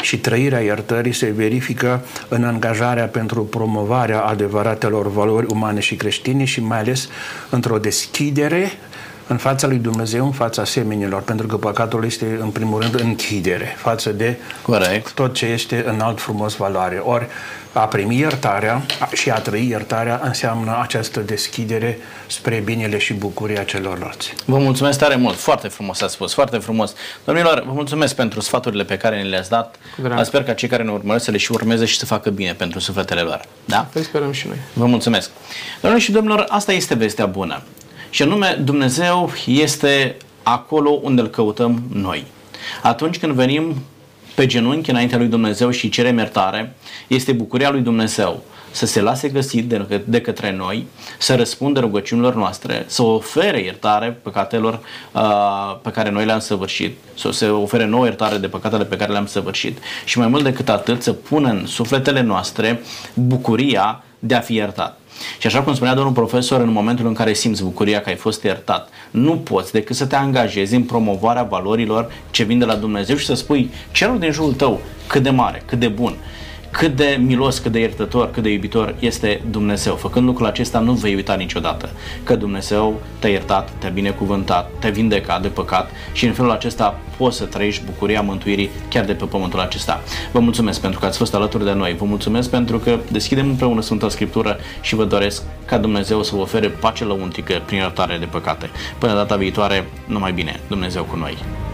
și trăirea iertării se verifică în angajarea pentru promovarea adevăratelor valori umane și creștine și mai ales într-o deschidere în fața lui Dumnezeu, în fața semenilor, pentru că păcatul este, în primul rând, închidere față de Correct. tot ce este înalt, frumos, valoare. Ori a primi iertarea și a trăi iertarea înseamnă această deschidere spre binele și bucuria celorlalți. Vă mulțumesc tare mult, foarte frumos ați spus, foarte frumos. Domnilor, vă mulțumesc pentru sfaturile pe care ne le-ați dat. Drag. Sper ca cei care ne urmăresc să le și urmeze și să facă bine pentru sufletele lor. Da? Păi sperăm și noi. Vă mulțumesc. Domnilor și domnilor, asta este vestea bună. Și anume, Dumnezeu este acolo unde îl căutăm noi. Atunci când venim pe genunchi înaintea lui Dumnezeu și cerem iertare, este bucuria lui Dumnezeu să se lase găsit de, de către noi, să răspundă rugăciunilor noastre, să ofere iertare păcatelor uh, pe care noi le-am săvârșit, să se ofere nouă iertare de păcatele pe care le-am săvârșit și mai mult decât atât să pună în sufletele noastre bucuria de a fi iertat. Și așa cum spunea domnul profesor, în momentul în care simți bucuria că ai fost iertat, nu poți decât să te angajezi în promovarea valorilor ce vin de la Dumnezeu și să spui celor din jurul tău cât de mare, cât de bun, cât de milos, cât de iertător, cât de iubitor este Dumnezeu. Făcând lucrul acesta nu vei uita niciodată că Dumnezeu te-a iertat, te-a binecuvântat, te-a vindecat de păcat și în felul acesta poți să trăiești bucuria mântuirii chiar de pe pământul acesta. Vă mulțumesc pentru că ați fost alături de noi, vă mulțumesc pentru că deschidem împreună Sfânta Scriptură și vă doresc ca Dumnezeu să vă ofere pace lăuntrică prin iertare de păcate. Până data viitoare, numai bine, Dumnezeu cu noi!